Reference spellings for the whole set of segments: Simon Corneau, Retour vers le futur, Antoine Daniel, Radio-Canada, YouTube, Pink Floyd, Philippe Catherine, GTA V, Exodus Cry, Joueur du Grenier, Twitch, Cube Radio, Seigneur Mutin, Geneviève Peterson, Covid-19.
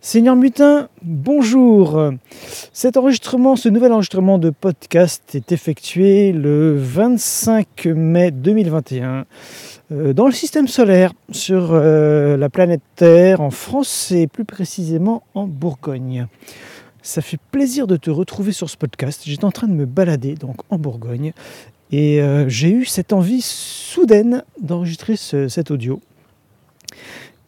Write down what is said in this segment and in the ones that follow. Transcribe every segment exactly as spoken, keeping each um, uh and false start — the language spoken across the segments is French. Seigneur Mutin, bonjour. Cet enregistrement, ce nouvel enregistrement de podcast est effectué le vingt-cinq mai deux mille vingt et un euh, dans le système solaire, sur euh, la planète Terre, en France et plus précisément en Bourgogne. Ça fait plaisir de te retrouver sur ce podcast. J'étais en train de me balader donc en Bourgogne et euh, j'ai eu cette envie soudaine d'enregistrer ce, cet audio.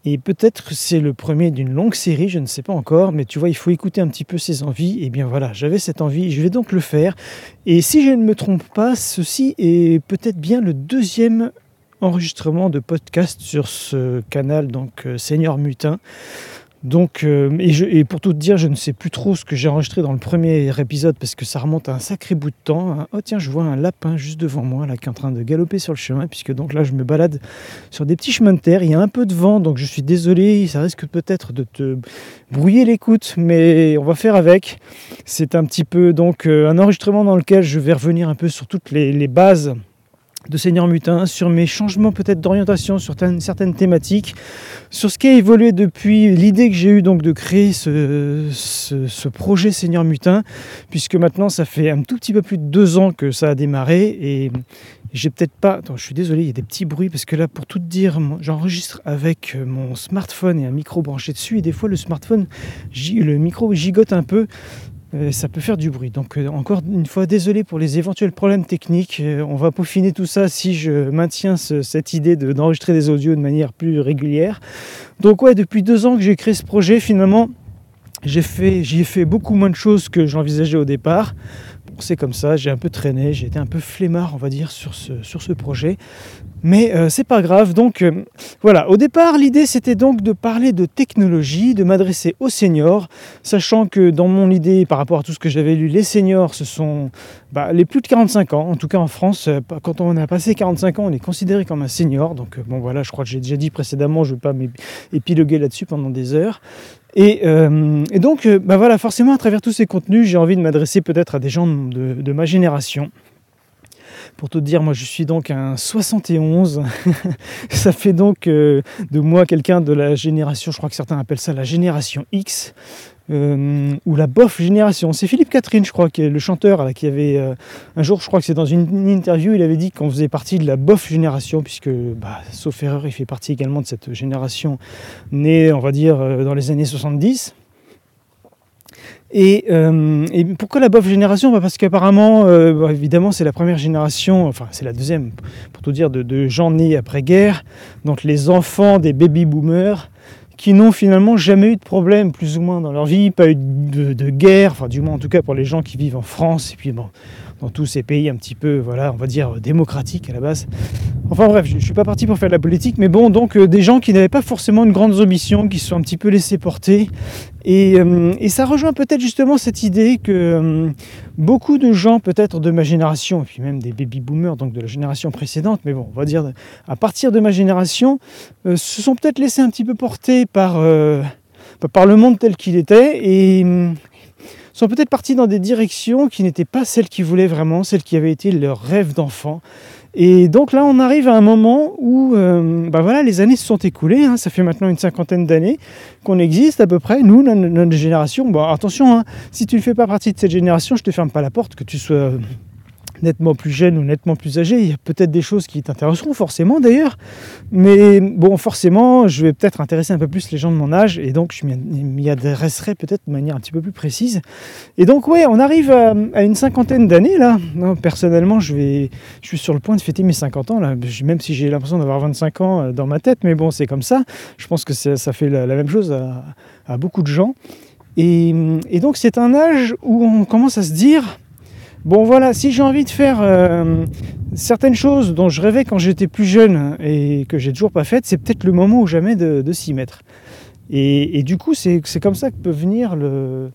Et peut-être c'est le premier d'une longue série, je ne sais pas encore, mais tu vois, il faut écouter un petit peu ses envies. Et bien voilà, j'avais cette envie, je vais donc le faire. Et si je ne me trompe pas, ceci est peut-être bien le deuxième enregistrement de podcast sur ce canal, donc euh, Seigneur Mutin. Donc, euh, et, je, et pour tout te dire, je ne sais plus trop ce que j'ai enregistré dans le premier épisode parce que ça remonte à un sacré bout de temps. Oh tiens, je vois un lapin juste devant moi là qui est en train de galoper sur le chemin, puisque donc là je me balade sur des petits chemins de terre. Il y a un peu de vent, donc je suis désolé, ça risque peut-être de te brouiller l'écoute, mais on va faire avec. C'est un petit peu donc euh, un enregistrement dans lequel je vais revenir un peu sur toutes les, les bases de Seigneur Mutin, sur mes changements peut-être d'orientation, sur certaines thématiques, sur ce qui a évolué depuis l'idée que j'ai eue donc de créer ce, ce, ce projet Seigneur Mutin, puisque maintenant ça fait un tout petit peu plus de deux ans que ça a démarré et j'ai peut-être pas... Attends, je suis désolé, il y a des petits bruits parce que là, pour tout dire, j'enregistre avec mon smartphone et un micro branché dessus et des fois le smartphone, le micro gigote un peu. Euh, ça peut faire du bruit. Donc euh, encore une fois, désolé pour les éventuels problèmes techniques. Euh, on va peaufiner tout ça si je maintiens ce, cette idée de, d'enregistrer des audios de manière plus régulière. Donc ouais, depuis deux ans que j'ai créé ce projet, finalement, j'ai fait, j'y ai fait beaucoup moins de choses que j'envisageais au départ. Bon, c'est comme ça, j'ai un peu traîné, j'ai été un peu flemmard, on va dire, sur ce, sur ce projet. Mais euh, c'est pas grave, donc euh, voilà. Au départ, l'idée c'était donc de parler de technologie, de m'adresser aux seniors, sachant que dans mon idée, par rapport à tout ce que j'avais lu, les seniors, ce sont bah, les plus de quarante-cinq ans. En tout cas en France, quand on a passé quarante-cinq ans, on est considéré comme un senior. Donc euh, bon voilà, je crois que j'ai déjà dit précédemment, je ne vais pas m'épiloguer là-dessus pendant des heures. Et, euh, et donc, euh, bah voilà, forcément, à travers tous ces contenus, j'ai envie de m'adresser peut-être à des gens de, de ma génération. Pour te dire, moi je suis donc un soixante et onze, ça fait donc euh, de moi quelqu'un de la génération, je crois que certains appellent ça la génération X, euh, ou la bof génération. C'est Philippe Catherine, je crois, qui est le chanteur là, qui avait, euh, un jour, je crois que c'est dans une interview, il avait dit qu'on faisait partie de la bof génération, puisque, bah, sauf erreur, il fait partie également de cette génération née, on va dire, dans les années soixante-dix. Et, euh, et pourquoi la bof génération? Bah parce qu'apparemment, euh, bah évidemment, c'est la première génération, enfin c'est la deuxième, pour tout dire, de, de gens nés après-guerre, donc les enfants des baby-boomers, qui n'ont finalement jamais eu de problème, plus ou moins, dans leur vie, pas eu de, de guerre, enfin du moins en tout cas pour les gens qui vivent en France, et puis bon, dans tous ces pays un petit peu, voilà, on va dire, démocratiques à la base. Enfin bref, je ne suis pas parti pour faire de la politique, mais bon, donc euh, des gens qui n'avaient pas forcément une grande ambition, qui se sont un petit peu laissés porter, et, euh, et ça rejoint peut-être justement cette idée que euh, beaucoup de gens, peut-être de ma génération, et puis même des baby-boomers, donc de la génération précédente, mais bon, on va dire, à partir de ma génération, euh, se sont peut-être laissés un petit peu porter par, euh, par le monde tel qu'il était et euh, sont peut-être partis dans des directions qui n'étaient pas celles qu'ils voulaient vraiment, celles qui avaient été leur rêve d'enfant. Et donc là, on arrive à un moment où euh, bah voilà, les années se sont écoulées. Hein, ça fait maintenant une cinquantaine d'années qu'on existe à peu près. Nous, notre, notre génération, bon, attention, hein, si tu ne fais pas partie de cette génération, je ne te ferme pas la porte, que tu sois nettement plus jeune ou nettement plus âgé. Il y a peut-être des choses qui t'intéresseront, forcément d'ailleurs. Mais bon, forcément, je vais peut-être intéresser un peu plus les gens de mon âge et donc je m'y adresserai peut-être de manière un petit peu plus précise. Et donc, ouais, on arrive à, à une cinquantaine d'années là. Non, personnellement, je, vais, je suis sur le point de fêter mes cinquante ans là, même si j'ai l'impression d'avoir vingt-cinq ans dans ma tête, mais bon, c'est comme ça. Je pense que ça, ça fait la, la même chose à, à beaucoup de gens. Et, et donc, c'est un âge où on commence à se dire... Bon voilà, si j'ai envie de faire euh, certaines choses dont je rêvais quand j'étais plus jeune et que j'ai toujours pas faites, c'est peut-être le moment ou jamais de, de s'y mettre. Et, et du coup, c'est, c'est comme ça que peut venir le...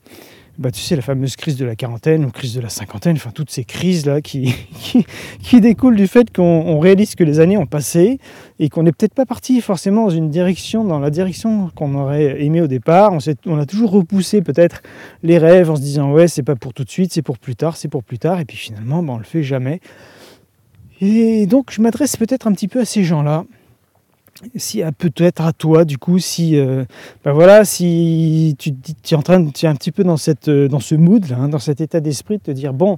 Bah, tu sais, la fameuse crise de la quarantaine ou crise de la cinquantaine, enfin toutes ces crises-là qui, qui, qui découlent du fait qu'on on réalise que les années ont passé et qu'on n'est peut-être pas parti forcément dans une direction, dans la direction qu'on aurait aimé au départ. On, s'est, on a toujours repoussé peut-être les rêves en se disant « ouais, c'est pas pour tout de suite, c'est pour plus tard, c'est pour plus tard ». Et puis finalement, bah, on le fait jamais. Et donc, je m'adresse peut-être un petit peu à ces gens-là. si peut-être à toi du coup si euh, ben voilà si tu es en train de tu es un petit peu dans cette dans ce mood là, hein, dans cet état d'esprit de te dire bon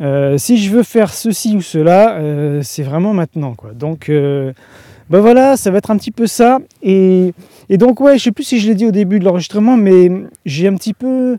euh, si je veux faire ceci ou cela euh, c'est vraiment maintenant quoi, donc euh, ben voilà ça va être un petit peu ça et et donc ouais je sais plus si je l'ai dit au début de l'enregistrement mais j'ai un petit peu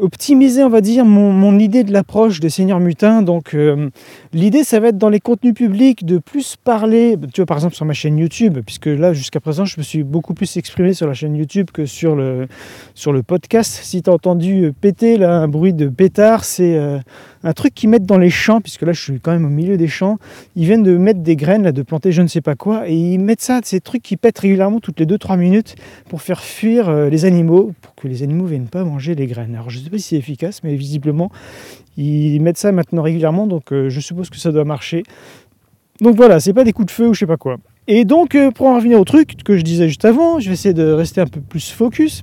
optimiser, on va dire, mon, mon idée de l'approche de Seigneur Mutin. Donc, euh, l'idée, ça va être dans les contenus publics de plus parler, tu vois, par exemple, sur ma chaîne YouTube, puisque là, jusqu'à présent, je me suis beaucoup plus exprimé sur la chaîne YouTube que sur le, sur le podcast. Si tu as entendu péter, là, un bruit de pétard, c'est euh, un truc qu'ils mettent dans les champs, puisque là, je suis quand même au milieu des champs. Ils viennent de mettre des graines, là, de planter je ne sais pas quoi, et ils mettent ça, ces trucs qui pètent régulièrement toutes les deux à trois minutes pour faire fuir euh, les animaux, pour que les animaux ne viennent pas manger les graines. Alors, je Je ne sais pas si c'est efficace, mais visiblement, ils mettent ça maintenant régulièrement, donc euh, je suppose que ça doit marcher. Donc voilà, c'est pas des coups de feu ou je sais pas quoi. Et donc, euh, pour en revenir au truc que je disais juste avant, je vais essayer de rester un peu plus focus.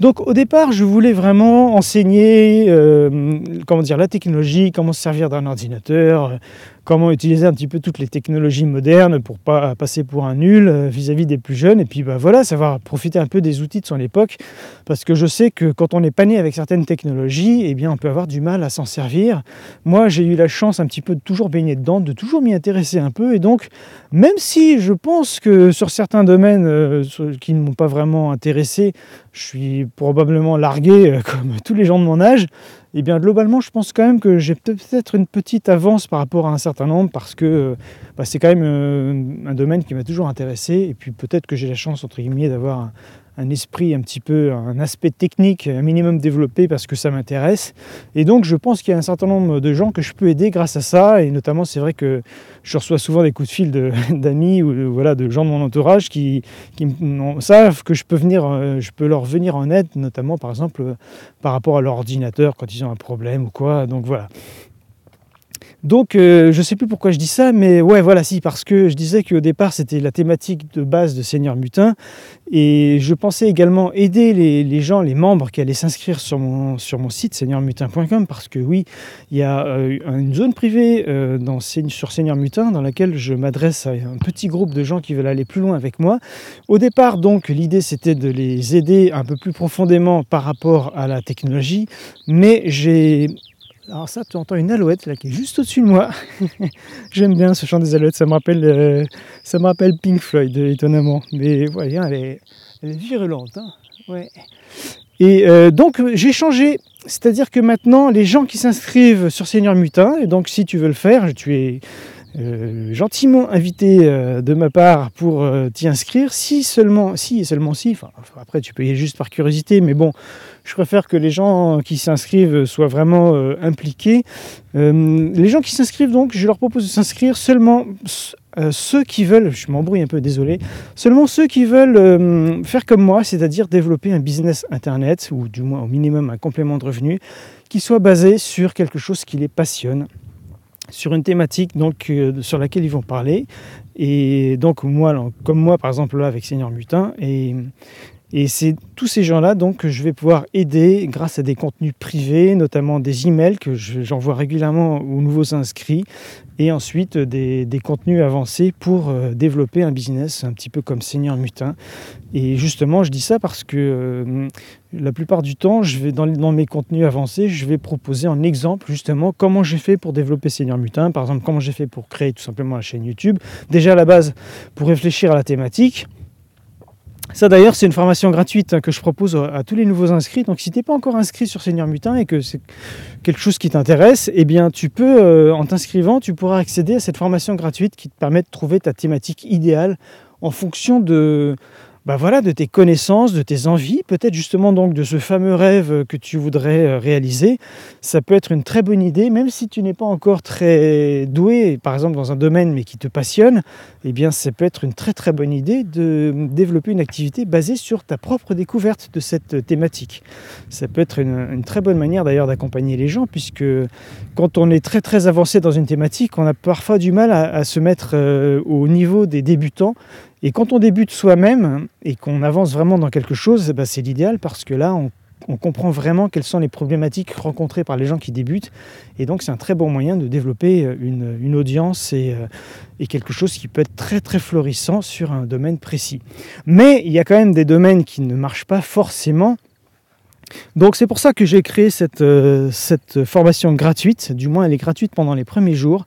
Donc au départ, je voulais vraiment enseigner euh, comment dire, la technologie, comment se servir d'un ordinateur, euh, comment utiliser un petit peu toutes les technologies modernes pour pas passer pour un nul euh, vis-à-vis des plus jeunes. Et puis bah, voilà, savoir profiter un peu des outils de son époque. Parce que je sais que quand on n'est pas né avec certaines technologies, eh bien, on peut avoir du mal à s'en servir. Moi, j'ai eu la chance un petit peu de toujours baigner dedans, de toujours m'y intéresser un peu. Et donc, même si je pense que sur certains domaines euh, qui ne m'ont pas vraiment intéressé, je suis probablement largué euh, comme tous les gens de mon âge, et eh bien globalement je pense quand même que j'ai peut-être une petite avance par rapport à un certain nombre parce que euh, bah, c'est quand même euh, un domaine qui m'a toujours intéressé et puis peut-être que j'ai la chance entre guillemets d'avoir un, un esprit un petit peu, un aspect technique un minimum développé parce que ça m'intéresse et donc je pense qu'il y a un certain nombre de gens que je peux aider grâce à ça et notamment c'est vrai que je reçois souvent des coups de fil de, d'amis ou de, voilà, de gens de mon entourage qui, qui savent que je peux, venir, euh, je peux leur venir en aide notamment par exemple euh, par rapport à leur ordinateur quand ils ont un problème ou quoi donc voilà. Donc, euh, je ne sais plus pourquoi je dis ça, mais ouais, voilà, si, parce que je disais qu'au départ, c'était la thématique de base de Seigneur Mutin, et je pensais également aider les, les gens, les membres qui allaient s'inscrire sur mon, sur mon site, seigneur mutin point com, parce que oui, il y a euh, une zone privée euh, dans, sur Seigneur Mutin, dans laquelle je m'adresse à un petit groupe de gens qui veulent aller plus loin avec moi. Au départ, donc, l'idée, c'était de les aider un peu plus profondément par rapport à la technologie, mais j'ai... Alors ça, tu entends une alouette là qui est juste au-dessus de moi. J'aime bien ce chant des alouettes, ça me rappelle, euh, ça me rappelle Pink Floyd, étonnamment. Mais voilà, ouais, elle est, elle est virulente. Hein ouais. Et euh, donc j'ai changé, c'est-à-dire que maintenant les gens qui s'inscrivent sur Seigneur Mutin, et donc si tu veux le faire, tu es... Euh, gentiment invité euh, de ma part pour euh, t'y inscrire, si seulement si et seulement si, enfin, après tu peux y aller juste par curiosité, mais bon, je préfère que les gens qui s'inscrivent soient vraiment euh, impliqués. Euh, les gens qui s'inscrivent donc, je leur propose de s'inscrire seulement euh, ceux qui veulent, je m'embrouille un peu, désolé, seulement ceux qui veulent euh, faire comme moi, c'est-à-dire développer un business internet, ou du moins au minimum un complément de revenu, qui soit basé sur quelque chose qui les passionne, sur une thématique donc, euh, sur laquelle ils vont parler. Et donc, moi, alors, comme moi, par exemple, là, avec Seigneur Mutin. Et, et c'est tous ces gens-là donc, que je vais pouvoir aider grâce à des contenus privés, notamment des emails que je, j'envoie régulièrement aux nouveaux inscrits. Et ensuite, des, des contenus avancés pour euh, développer un business un petit peu comme Seigneur Mutin. Et justement, je dis ça parce que euh, la plupart du temps, je vais dans, dans mes contenus avancés, je vais proposer en exemple justement comment j'ai fait pour développer Seigneur Mutin. Par exemple, comment j'ai fait pour créer tout simplement la chaîne YouTube. Déjà à la base, pour réfléchir à la thématique. Ça d'ailleurs, c'est une formation gratuite hein, que je propose à, à tous les nouveaux inscrits. Donc si tu n'es pas encore inscrit sur Seigneur Mutin et que c'est quelque chose qui t'intéresse, eh bien tu peux, euh, en t'inscrivant, tu pourras accéder à cette formation gratuite qui te permet de trouver ta thématique idéale en fonction de... Ben voilà, de tes connaissances, de tes envies, peut-être justement donc de ce fameux rêve que tu voudrais réaliser. Ça peut être une très bonne idée, même si tu n'es pas encore très doué, par exemple dans un domaine mais qui te passionne, eh bien ça peut être une très très bonne idée de développer une activité basée sur ta propre découverte de cette thématique. Ça peut être une, une très bonne manière d'ailleurs d'accompagner les gens, puisque quand on est très très avancé dans une thématique, on a parfois du mal à, à se mettre euh, au niveau des débutants. Et quand on débute soi-même et qu'on avance vraiment dans quelque chose, bah c'est l'idéal parce que là, on on comprend vraiment quelles sont les problématiques rencontrées par les gens qui débutent. Et donc, c'est un très bon moyen de développer une, une audience et, et quelque chose qui peut être très, très florissant sur un domaine précis. Mais il y a quand même des domaines qui ne marchent pas forcément. Donc, c'est pour ça que j'ai créé cette, euh, cette formation gratuite. Du moins, elle est gratuite pendant les premiers jours.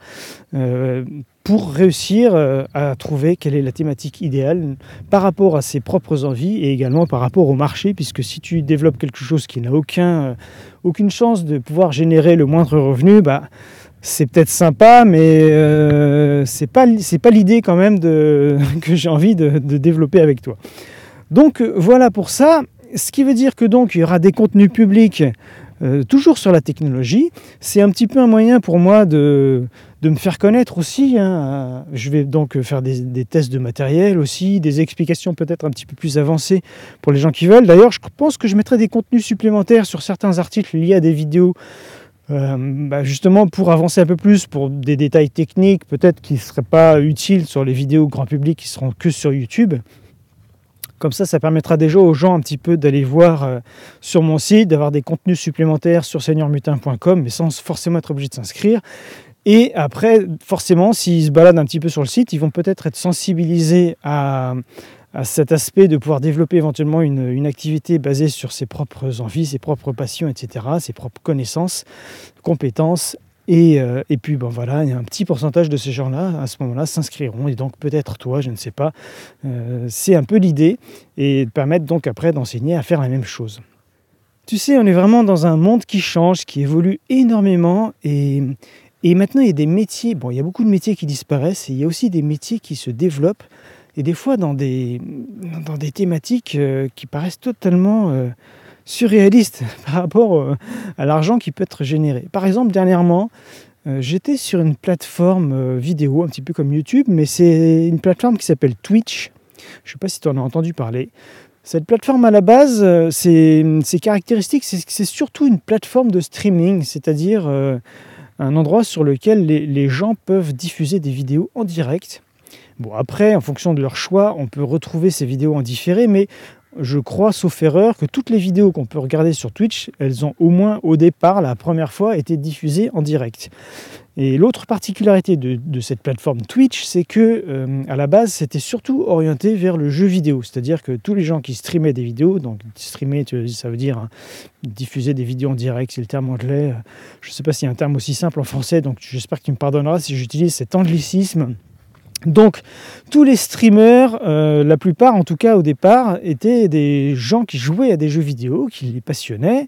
Euh, pour réussir à trouver quelle est la thématique idéale par rapport à ses propres envies et également par rapport au marché, puisque si tu développes quelque chose qui n'a aucun, aucune chance de pouvoir générer le moindre revenu, bah, c'est peut-être sympa, mais euh, c'est pas, c'est pas l'idée quand même de, que j'ai envie de, de développer avec toi. Donc voilà pour ça, ce qui veut dire que donc il y aura des contenus publics Euh, toujours sur la technologie. C'est un petit peu un moyen pour moi de, de me faire connaître aussi, hein. Je vais donc faire des, des tests de matériel aussi, des explications peut-être un petit peu plus avancées pour les gens qui veulent. D'ailleurs, je pense que je mettrai des contenus supplémentaires sur certains articles liés à des vidéos, euh, bah justement pour avancer un peu plus, pour des détails techniques peut-être qui ne seraient pas utiles sur les vidéos grand public qui seront que sur YouTube. Comme ça, ça permettra déjà aux gens un petit peu d'aller voir euh, sur mon site, d'avoir des contenus supplémentaires sur seigneur mutin point com, mais sans forcément être obligé de s'inscrire. Et après, forcément, s'ils se baladent un petit peu sur le site, ils vont peut-être être sensibilisés à, à cet aspect de pouvoir développer éventuellement une, une activité basée sur ses propres envies, ses propres passions, et cetera, ses propres connaissances, compétences. Et, euh, et puis, ben voilà, il y a un petit pourcentage de ces gens-là, à ce moment-là, s'inscriront. Et donc, peut-être toi, je ne sais pas. Euh, c'est un peu l'idée. Et permettre donc après d'enseigner à faire la même chose. Tu sais, on est vraiment dans un monde qui change, qui évolue énormément. Et, et maintenant, il y a des métiers. Bon, il y a beaucoup de métiers qui disparaissent. Et il y a aussi des métiers qui se développent. Et des fois, dans des, dans des thématiques euh, qui paraissent totalement... Euh, surréaliste par rapport à l'argent qui peut être généré. Par exemple, dernièrement, euh, j'étais sur une plateforme euh, vidéo, un petit peu comme YouTube, mais c'est une plateforme qui s'appelle Twitch. Je ne sais pas si tu en as entendu parler. Cette plateforme, à la base, euh, c'est, ses caractéristiques, c'est que c'est surtout une plateforme de streaming, c'est-à-dire euh, un endroit sur lequel les, les gens peuvent diffuser des vidéos en direct. Bon, après, en fonction de leur choix, on peut retrouver ces vidéos en différé, mais je crois, sauf erreur, que toutes les vidéos qu'on peut regarder sur Twitch, elles ont au moins au départ, la première fois, été diffusées en direct. Et l'autre particularité de, de cette plateforme Twitch, c'est que euh, à la base, c'était surtout orienté vers le jeu vidéo. C'est-à-dire que tous les gens qui streamaient des vidéos, donc streamer, ça veut dire hein, diffuser des vidéos en direct, c'est le terme anglais. Je ne sais pas s'il y a un terme aussi simple en français, donc j'espère que tu me pardonneras si j'utilise cet anglicisme. Donc, tous les streamers, euh, la plupart en tout cas au départ, étaient des gens qui jouaient à des jeux vidéo, qui les passionnaient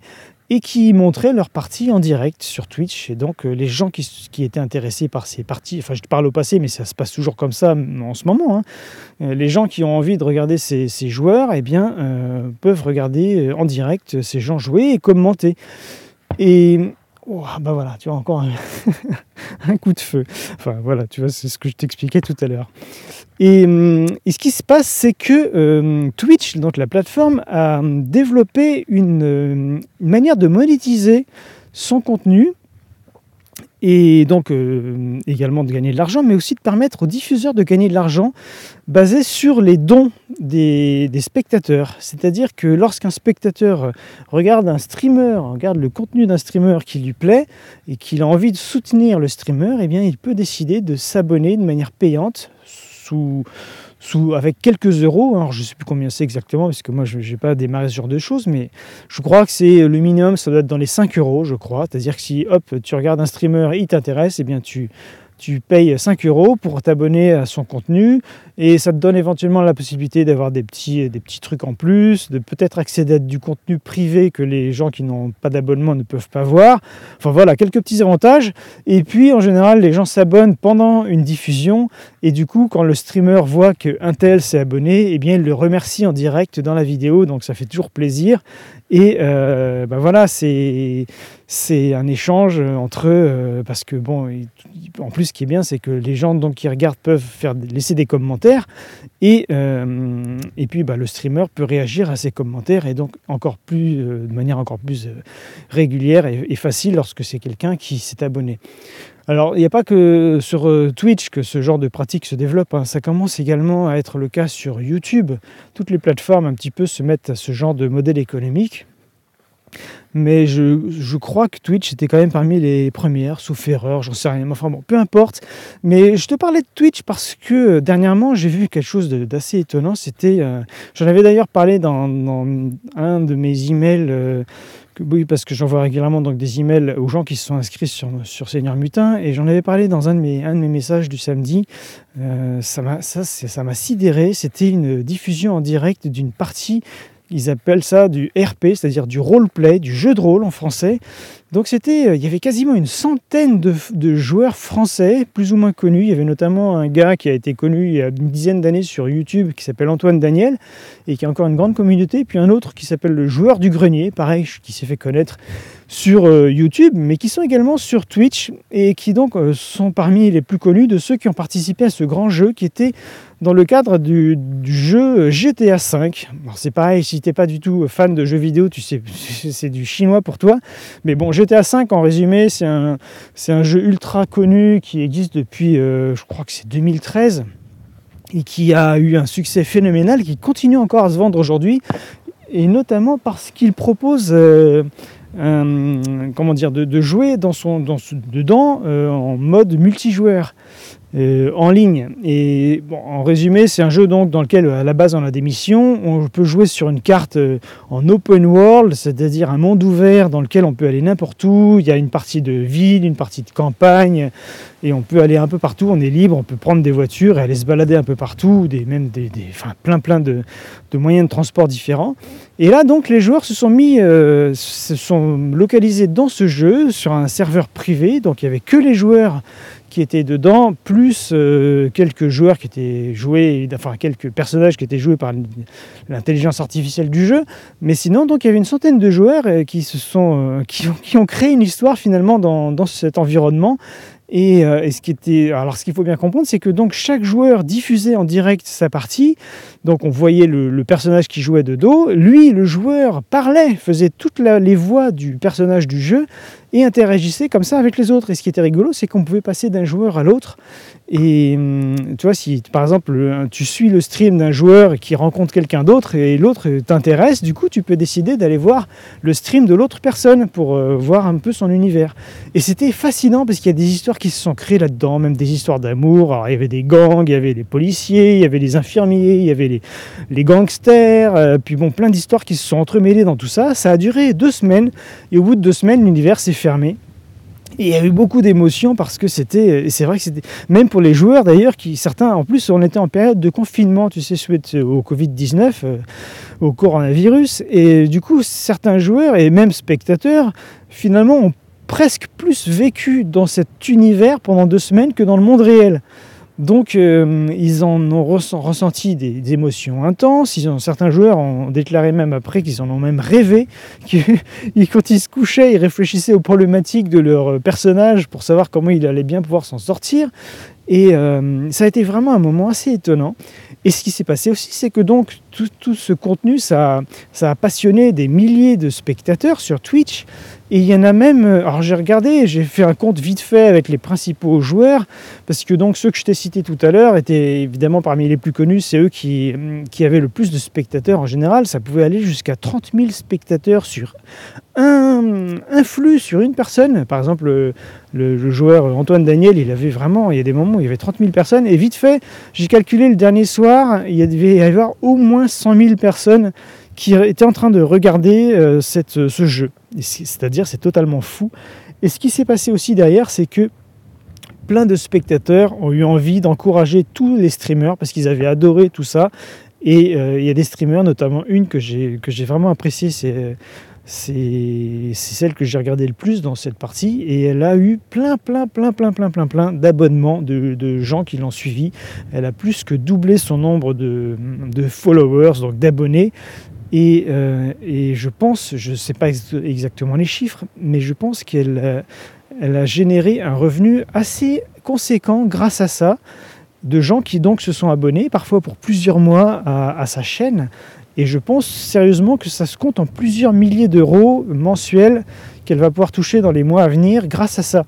et qui montraient leurs parties en direct sur Twitch. Et donc, euh, les gens qui, qui étaient intéressés par ces parties, enfin je parle au passé, mais ça se passe toujours comme ça en ce moment, hein, les gens qui ont envie de regarder ces, ces joueurs, eh bien, euh, peuvent regarder en direct ces gens jouer et commenter. Et... Oh, bah voilà, tu vois, encore un, un coup de feu. Enfin, voilà, tu vois, c'est ce que je t'expliquais tout à l'heure. Et, et ce qui se passe, c'est que euh, Twitch, donc la plateforme, a développé une, une manière de monétiser son contenu et donc euh, également de gagner de l'argent, mais aussi de permettre aux diffuseurs de gagner de l'argent basé sur les dons des, des spectateurs. C'est-à-dire que lorsqu'un spectateur regarde un streamer, regarde le contenu d'un streamer qui lui plaît et qu'il a envie de soutenir le streamer, eh bien, il peut décider de s'abonner de manière payante sous, sous, avec quelques euros. Alors, je ne sais plus combien c'est exactement, parce que moi, je n'ai pas démarré ce genre de choses, mais je crois que c'est le minimum, ça doit être dans les cinq euros, je crois. C'est-à-dire que si, hop, tu regardes un streamer et il t'intéresse, eh bien, tu... tu payes cinq euros pour t'abonner à son contenu et ça te donne éventuellement la possibilité d'avoir des petits, des petits trucs en plus, de peut-être accéder à du contenu privé que les gens qui n'ont pas d'abonnement ne peuvent pas voir. Enfin voilà, quelques petits avantages. Et puis en général, les gens s'abonnent pendant une diffusion et du coup, quand le streamer voit qu'un tel s'est abonné, eh bien, il le remercie en direct dans la vidéo, donc ça fait toujours plaisir. Et euh, ben voilà, c'est... c'est un échange entre eux, euh, parce que bon, en plus ce qui est bien, c'est que les gens donc, qui regardent peuvent faire, laisser des commentaires et, euh, et puis bah, le streamer peut réagir à ces commentaires et donc encore plus, euh, de manière encore plus euh, régulière et, et facile lorsque c'est quelqu'un qui s'est abonné. Alors, il n'y a pas que sur euh, Twitch que ce genre de pratique se développe, hein. Ça commence également à être le cas sur YouTube. Toutes les plateformes un petit peu se mettent à ce genre de modèle économique. Mais je, je crois que Twitch était quand même parmi les premières, sauf erreur, j'en sais rien, enfin bon, peu importe. Mais je te parlais de Twitch parce que dernièrement, j'ai vu quelque chose de, d'assez étonnant. C'était, euh, j'en avais d'ailleurs parlé dans, dans un de mes emails, euh, que, oui, parce que j'envoie régulièrement donc, des emails aux gens qui se sont inscrits sur, sur Seigneur Mutin, et j'en avais parlé dans un de mes, un de mes messages du samedi. Euh, ça m'a, ça, c'est, ça m'a sidéré, c'était une diffusion en direct d'une partie. Ils appellent ça du R P, c'est-à-dire du roleplay, du jeu de rôle en français. Donc c'était, il y avait quasiment une centaine de, de joueurs français, plus ou moins connus. Il y avait notamment un gars qui a été connu il y a une dizaine d'années sur YouTube, qui s'appelle Antoine Daniel, et qui a encore une grande communauté. Et puis un autre qui s'appelle le Joueur du Grenier, pareil, qui s'est fait connaître sur euh, YouTube, mais qui sont également sur Twitch, et qui donc euh, sont parmi les plus connus de ceux qui ont participé à ce grand jeu, qui était dans le cadre du, du jeu G T A cinq. Alors c'est pareil, si t'es pas du tout fan de jeux vidéo, tu sais, c'est du chinois pour toi, mais bon, G T A cinq, en résumé, c'est un, c'est un jeu ultra connu qui existe depuis, euh, je crois que c'est deux mille treize, et qui a eu un succès phénoménal, qui continue encore à se vendre aujourd'hui, et notamment parce qu'il propose... Euh, Euh, comment dire, de, de jouer dans son, dans ce, dedans euh, en mode multijoueur euh, en ligne. Et bon, en résumé, c'est un jeu donc dans lequel à la base on a des missions. On peut jouer sur une carte euh, en open world, c'est-à-dire un monde ouvert dans lequel on peut aller n'importe où. Il y a une partie de ville, une partie de campagne, et on peut aller un peu partout. On est libre, on peut prendre des voitures et aller se balader un peu partout, des, même des, des, enfin, plein plein de, de moyens de transport différents. Et là, donc, les joueurs se sont mis, euh, se sont localisés dans ce jeu sur un serveur privé. Donc, il n'y avait que les joueurs qui étaient dedans, plus euh, quelques joueurs qui étaient joués, enfin, quelques personnages qui étaient joués par l'intelligence artificielle du jeu. Mais sinon, donc, il y avait une centaine de joueurs euh, qui se sont, euh, qui, ont, qui ont créé une histoire finalement dans, dans cet environnement. Et, euh, et ce qui était, alors ce qu'il faut bien comprendre, c'est que donc chaque joueur diffusait en direct sa partie. Donc on voyait le, le personnage qui jouait de dos. Lui, le joueur, parlait, faisait toutes la, les voix du personnage du jeu et interagissait comme ça avec les autres. Et ce qui était rigolo, c'est qu'on pouvait passer d'un joueur à l'autre. Et tu vois, si par exemple tu suis le stream d'un joueur qui rencontre quelqu'un d'autre et l'autre t'intéresse, du coup tu peux décider d'aller voir le stream de l'autre personne pour euh, voir un peu son univers. Et c'était fascinant parce qu'il y a des histoires qui se sont créées là-dedans, même des histoires d'amour. Alors il y avait des gangs, il y avait les policiers, il y avait les infirmiers, il y avait les, les gangsters, euh, puis bon, plein d'histoires qui se sont entremêlées dans tout ça. Ça a duré deux semaines et au bout de deux semaines, l'univers s'est fermé. Et il y a eu beaucoup d'émotions parce que c'était, et c'est vrai que c'était, même pour les joueurs d'ailleurs, qui certains, en plus on était en période de confinement, tu sais, suite au covid dix-neuf, euh, au coronavirus, et du coup certains joueurs et même spectateurs finalement ont presque plus vécu dans cet univers pendant deux semaines que dans le monde réel. Donc euh, ils en ont ressenti des, des émotions intenses. Ils ont, certains joueurs ont déclaré même après qu'ils en ont même rêvé, qu'ils, quand ils se couchaient, ils réfléchissaient aux problématiques de leur personnage pour savoir comment il allait bien pouvoir s'en sortir. Et euh, ça a été vraiment un moment assez étonnant. Et ce qui s'est passé aussi, c'est que donc tout, tout ce contenu, ça, ça a passionné des milliers de spectateurs sur Twitch. Et il y en a même... Alors j'ai regardé, j'ai fait un compte vite fait avec les principaux joueurs, parce que donc ceux que je t'ai cités tout à l'heure étaient évidemment parmi les plus connus. C'est eux qui, qui avaient le plus de spectateurs en général. Ça pouvait aller jusqu'à trente mille spectateurs sur un, un flux, sur une personne. Par exemple, le, le, le joueur Antoine Daniel, il avait vraiment... Il y a des moments... il y avait trente mille personnes, et vite fait, j'ai calculé le dernier soir, il devait y avoir au moins cent mille personnes qui étaient en train de regarder euh, cette, ce jeu. Et c'est, c'est-à-dire, c'est totalement fou. Et ce qui s'est passé aussi derrière, c'est que plein de spectateurs ont eu envie d'encourager tous les streamers, parce qu'ils avaient adoré tout ça, et euh, il y a des streamers, notamment une que j'ai, que j'ai vraiment appréciée, c'est... C'est, c'est celle que j'ai regardée le plus dans cette partie, et elle a eu plein, plein, plein, plein, plein, plein, plein d'abonnements de, de gens qui l'ont suivi. Elle a plus que doublé son nombre de, de followers, donc d'abonnés. Et, euh, et je pense, je ne sais pas ex- exactement les chiffres, mais je pense qu'elle euh, elle a généré un revenu assez conséquent grâce à ça, de gens qui donc se sont abonnés, parfois pour plusieurs mois, à, à sa chaîne. Et je pense sérieusement que ça se compte en plusieurs milliers d'euros mensuels qu'elle va pouvoir toucher dans les mois à venir grâce à ça.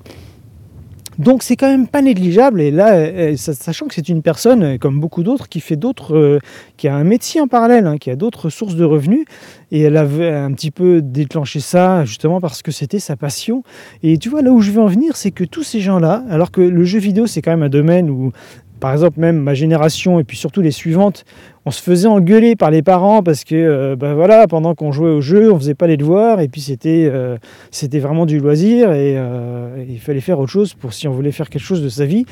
Donc c'est quand même pas négligeable, et là, sachant que c'est une personne, comme beaucoup d'autres, qui fait d'autres, euh, qui a un métier en parallèle, hein, qui a d'autres sources de revenus, et elle avait un petit peu déclenché ça, justement parce que c'était sa passion. Et tu vois, là où je veux en venir, c'est que tous ces gens-là, alors que le jeu vidéo, c'est quand même un domaine où, par exemple, même ma génération, et puis surtout les suivantes, on se faisait engueuler par les parents parce que euh, ben voilà, pendant qu'on jouait au jeu, on ne faisait pas les devoirs, et puis c'était, euh, c'était vraiment du loisir, et euh, il fallait faire autre chose pour si on voulait faire quelque chose de sa vie.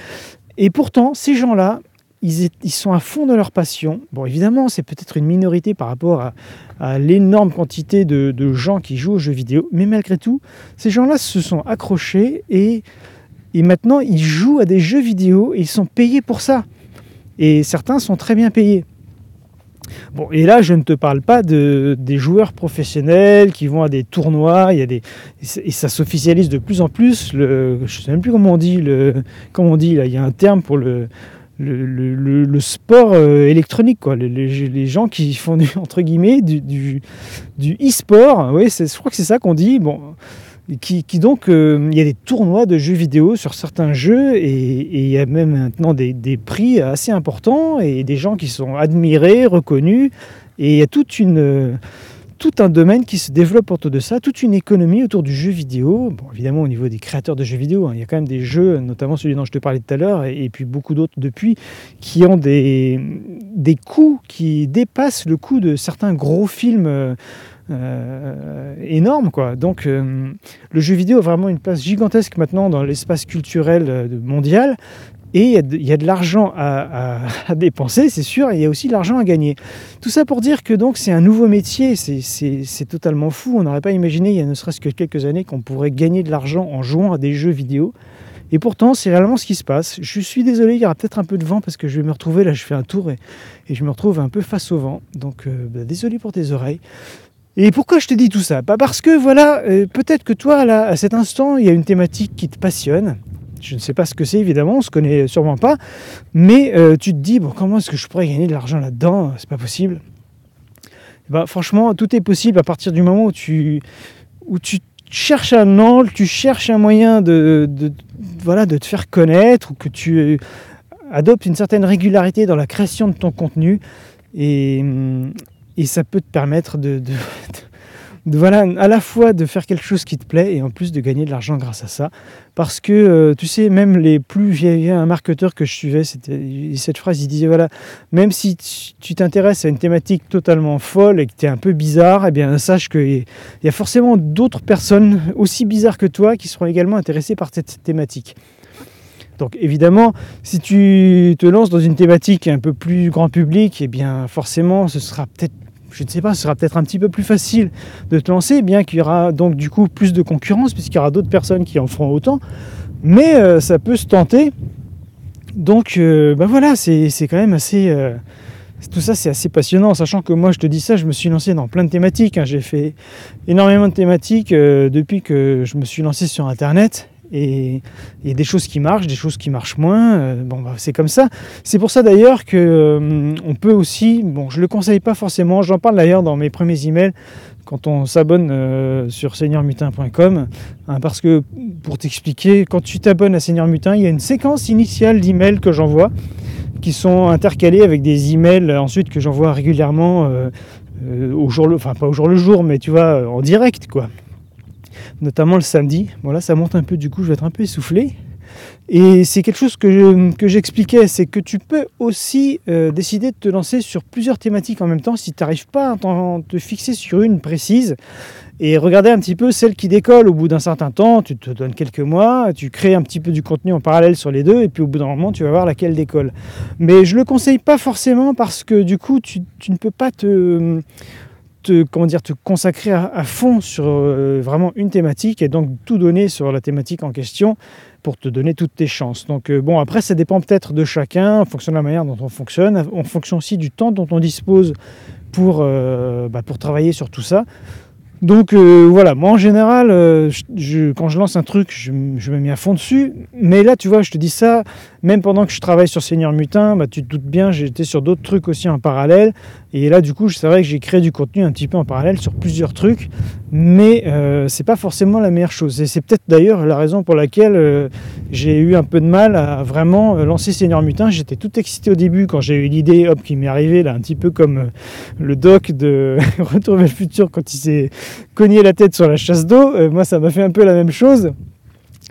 Et pourtant, ces gens-là, ils, est, ils sont à fond dans leur passion. Bon, évidemment, c'est peut-être une minorité par rapport à, à l'énorme quantité de, de gens qui jouent aux jeux vidéo, mais malgré tout, ces gens-là se sont accrochés, et, et maintenant, ils jouent à des jeux vidéo, et ils sont payés pour ça. Et certains sont très bien payés. Bon, et là, je ne te parle pas de, des joueurs professionnels qui vont à des tournois, il y a des, et ça s'officialise de plus en plus, le, je ne sais même plus comment on dit, le, comment on dit là, il y a un terme pour le, le, le, le sport électronique, quoi, les, les gens qui font, du, entre guillemets, du, du, du e-sport, oui, c'est, je crois que c'est ça qu'on dit, bon... Qui, qui donc, euh, il y a des tournois de jeux vidéo sur certains jeux, et, et il y a même maintenant des, des prix assez importants, et des gens qui sont admirés, reconnus, et il y a toute une, euh, tout un domaine qui se développe autour de ça, toute une économie autour du jeu vidéo. Bon, évidemment, au niveau des créateurs de jeux vidéo, hein, il y a quand même des jeux, notamment celui dont je te parlais tout à l'heure, et, et puis beaucoup d'autres depuis, qui ont des, des coûts qui dépassent le coût de certains gros films euh, Euh, énorme quoi. Donc euh, le jeu vidéo a vraiment une place gigantesque maintenant dans l'espace culturel euh, mondial, et il y, y a de l'argent à, à, à dépenser, c'est sûr, et il y a aussi de l'argent à gagner. Tout ça pour dire que donc c'est un nouveau métier, c'est, c'est, c'est totalement fou, on n'aurait pas imaginé il y a ne serait-ce que quelques années qu'on pourrait gagner de l'argent en jouant à des jeux vidéo. Et pourtant, c'est réellement ce qui se passe. Je suis désolé, il y aura peut-être un peu de vent parce que je vais me retrouver, là je fais un tour et, et je me retrouve un peu face au vent. Donc euh, bah, désolé pour tes oreilles. Et pourquoi je te dis tout ça ? Bah parce que voilà, euh, peut-être que toi, là, à cet instant, il y a une thématique qui te passionne. Je ne sais pas ce que c'est, évidemment, on ne se connaît sûrement pas. Mais euh, tu te dis, bon, comment est-ce que je pourrais gagner de l'argent là-dedans ? C'est pas possible. Bah, franchement, tout est possible à partir du moment où tu, où tu cherches un angle, tu cherches un moyen de, de, de, voilà, de te faire connaître, ou que tu euh, adoptes une certaine régularité dans la création de ton contenu. Et... Hum, Et ça peut te permettre de, de, de, de, de, voilà, à la fois de faire quelque chose qui te plaît et en plus de gagner de l'argent grâce à ça. Parce que, euh, tu sais, même les plus vieux, un marketeur que je suivais, c'était, cette phrase, il disait, voilà, même si tu, tu t'intéresses à une thématique totalement folle et que tu es un peu bizarre, eh bien, sache qu'il y a forcément d'autres personnes aussi bizarres que toi qui seront également intéressées par cette thématique. Donc évidemment, si tu te lances dans une thématique un peu plus grand public, eh bien forcément, ce sera peut-être, je ne sais pas, ce sera peut-être un petit peu plus facile de te lancer, bien qu'il y aura donc du coup plus de concurrence, puisqu'il y aura d'autres personnes qui en feront autant, mais euh, ça peut se tenter. Donc euh, ben voilà, c'est, c'est quand même assez... Euh, tout ça, c'est assez passionnant, sachant que moi, je te dis ça, je me suis lancé dans plein de thématiques, hein, j'ai fait énormément de thématiques euh, depuis que je me suis lancé sur Internet. Et il y a des choses qui marchent, des choses qui marchent moins, euh, bon, bah, c'est comme ça. C'est pour ça d'ailleurs que euh, on peut aussi, bon, je le conseille pas forcément, j'en parle d'ailleurs dans mes premiers emails, quand on s'abonne euh, sur seigneur mutin point com, hein, parce que, pour t'expliquer, quand tu t'abonnes à Seigneur Mutin, il y a une séquence initiale d'emails que j'envoie, qui sont intercalés avec des emails ensuite que j'envoie régulièrement, euh, euh, au jour le, enfin pas au jour le jour, mais tu vois, en direct, quoi. Notamment le samedi. Bon, là ça monte un peu, du coup je vais être un peu essoufflé. Et c'est quelque chose que, je, que j'expliquais, c'est que tu peux aussi euh, décider de te lancer sur plusieurs thématiques en même temps si tu n'arrives pas à te fixer sur une précise, et regarder un petit peu celle qui décolle. Au bout d'un certain temps, tu te donnes quelques mois, tu crées un petit peu du contenu en parallèle sur les deux, et puis au bout d'un moment, tu vas voir laquelle décolle. Mais je ne le conseille pas forcément parce que du coup, tu, tu ne peux pas te... Te, comment dire, te consacrer à, à fond sur euh, vraiment une thématique, et donc tout donner sur la thématique en question pour te donner toutes tes chances. Donc euh, bon, après ça dépend peut-être de chacun en fonction de la manière dont on fonctionne, en fonction aussi du temps dont on dispose pour, euh, bah, pour travailler sur tout ça. Donc euh, voilà, moi en général, euh, je, je, quand je lance un truc, je, je me mets à fond dessus. Mais là, tu vois, je te dis ça, même pendant que je travaille sur Seigneur Mutin, bah, tu te doutes bien, j'étais sur d'autres trucs aussi en parallèle. Et là, du coup, c'est vrai que j'ai créé du contenu un petit peu en parallèle sur plusieurs trucs. Mais euh, c'est pas forcément la meilleure chose. Et c'est peut-être d'ailleurs la raison pour laquelle euh, j'ai eu un peu de mal à vraiment euh, lancer Seigneur Mutin. J'étais tout excité au début quand j'ai eu l'idée, hop, qui m'est arrivée, là, un petit peu comme euh, le doc de Retour vers le futur quand il s'est cogner la tête sur la chasse d'eau, euh, moi ça m'a fait un peu la même chose,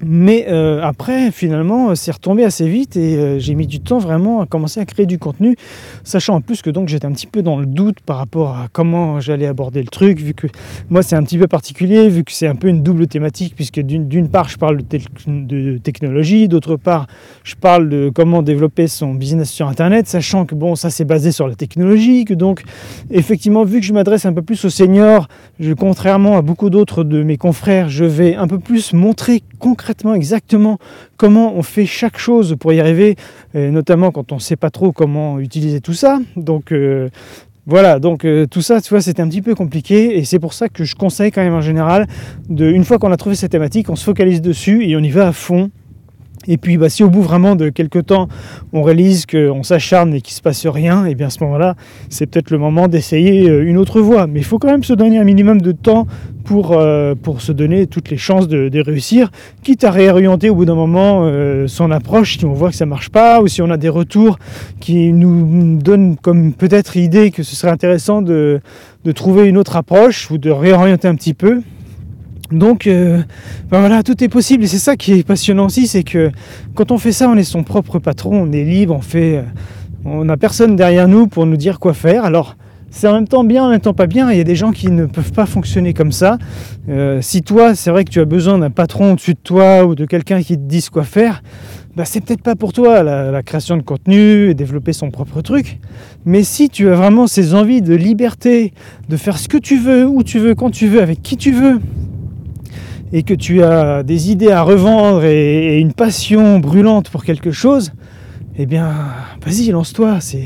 mais euh, après finalement c'est retombé assez vite et euh, j'ai mis du temps vraiment à commencer à créer du contenu, sachant en plus que donc j'étais un petit peu dans le doute par rapport à comment j'allais aborder le truc, vu que moi c'est un petit peu particulier, vu que c'est un peu une double thématique, puisque d'une, d'une part je parle de, tel- de technologie, d'autre part je parle de comment développer son business sur internet, sachant que bon, ça c'est basé sur la technologie, que donc effectivement vu que je m'adresse un peu plus aux seniors, je, contrairement à beaucoup d'autres de mes confrères, je vais un peu plus montrer concrètement exactement comment on fait chaque chose pour y arriver, notamment quand on ne sait pas trop comment utiliser tout ça. Donc euh, voilà, donc euh, tout ça, tu vois, c'était un petit peu compliqué et c'est pour ça que je conseille quand même en général, de, une fois qu'on a trouvé cette thématique, on se focalise dessus et on y va à fond. Et puis bah, si au bout vraiment de quelques temps, on réalise qu'on s'acharne et qu'il ne se passe rien, et bien à ce moment-là, c'est peut-être le moment d'essayer une autre voie. Mais il faut quand même se donner un minimum de temps pour, euh, pour se donner toutes les chances de, de réussir, quitte à réorienter au bout d'un moment euh, son approche si on voit que ça ne marche pas, ou si on a des retours qui nous donnent comme peut-être l'idée que ce serait intéressant de, de trouver une autre approche ou de réorienter un petit peu. Donc euh, ben voilà, tout est possible et c'est ça qui est passionnant aussi, c'est que quand on fait ça, on est son propre patron, on est libre, on fait, on n'a personne derrière nous pour nous dire quoi faire. Alors c'est en même temps bien, en même temps pas bien, il y a des gens qui ne peuvent pas fonctionner comme ça. Euh, si toi, c'est vrai que tu as besoin d'un patron au-dessus de toi ou de quelqu'un qui te dise quoi faire, bah c'est peut-être pas pour toi la, la création de contenu et développer son propre truc. Mais si tu as vraiment ces envies de liberté, de faire ce que tu veux, où tu veux, quand tu veux, avec qui tu veux, et que tu as des idées à revendre et une passion brûlante pour quelque chose, eh bien, vas-y, lance-toi, c'est,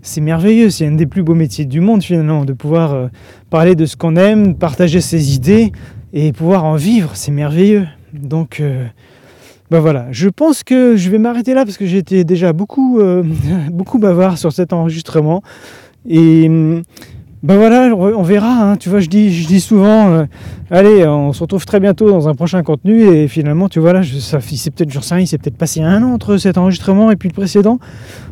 c'est merveilleux, c'est un des plus beaux métiers du monde finalement, de pouvoir parler de ce qu'on aime, partager ses idées et pouvoir en vivre, c'est merveilleux. Donc, euh, ben voilà, je pense que je vais m'arrêter là parce que j'étais déjà beaucoup, euh, beaucoup bavard sur cet enregistrement et... Ben voilà, on verra, hein. Tu vois, je dis, je dis souvent, euh, allez, on se retrouve très bientôt dans un prochain contenu, et finalement, tu vois, là, je, ça, c'est peut-être, j'en sais rien, il s'est peut-être passé un an entre cet enregistrement et puis le précédent.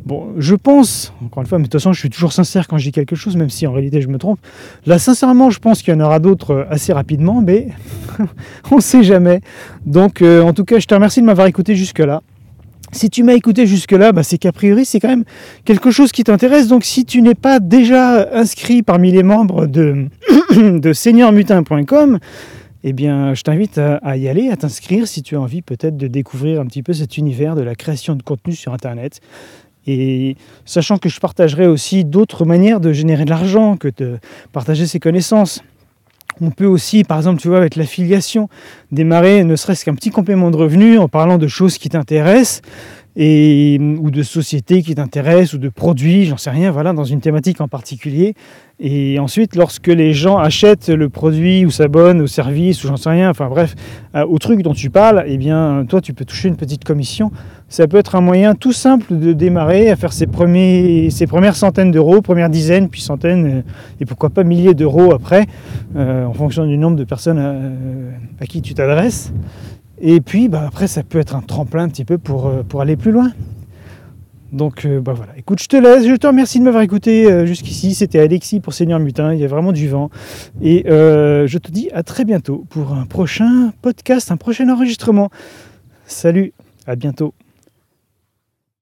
Bon, je pense, encore une fois, mais de toute façon, je suis toujours sincère quand je dis quelque chose, même si en réalité, je me trompe. Là, sincèrement, je pense qu'il y en aura d'autres assez rapidement, mais on sait jamais. Donc, euh, en tout cas, je te remercie de m'avoir écouté jusque-là. Si tu m'as écouté jusque-là, bah c'est qu'a priori, c'est quand même quelque chose qui t'intéresse. Donc, si tu n'es pas déjà inscrit parmi les membres de, de seigneur mutin point com, eh bien, je t'invite à, à y aller, à t'inscrire si tu as envie peut-être de découvrir un petit peu cet univers de la création de contenu sur Internet. Et sachant que je partagerai aussi d'autres manières de générer de l'argent que de partager ses connaissances. On peut aussi, par exemple, tu vois, avec l'affiliation, démarrer ne serait-ce qu'un petit complément de revenus en parlant de choses qui t'intéressent et, ou de sociétés qui t'intéressent ou de produits, j'en sais rien, voilà, dans une thématique en particulier. Et ensuite, lorsque les gens achètent le produit ou s'abonnent au service ou j'en sais rien, enfin bref, au truc dont tu parles, eh bien, toi, tu peux toucher une petite commission. Ça peut être un moyen tout simple de démarrer à faire ses, premiers, ses premières centaines d'euros, premières dizaines, puis centaines, et pourquoi pas milliers d'euros après, euh, en fonction du nombre de personnes à, à qui tu t'adresses. Et puis, bah, après, ça peut être un tremplin un petit peu pour, pour aller plus loin. Donc, euh, bah voilà. Écoute, je te laisse. Je te remercie de m'avoir écouté euh, jusqu'ici. C'était Alexis pour Seigneur Mutin. Il y a vraiment du vent. Et euh, je te dis à très bientôt pour un prochain podcast, un prochain enregistrement. Salut, à bientôt.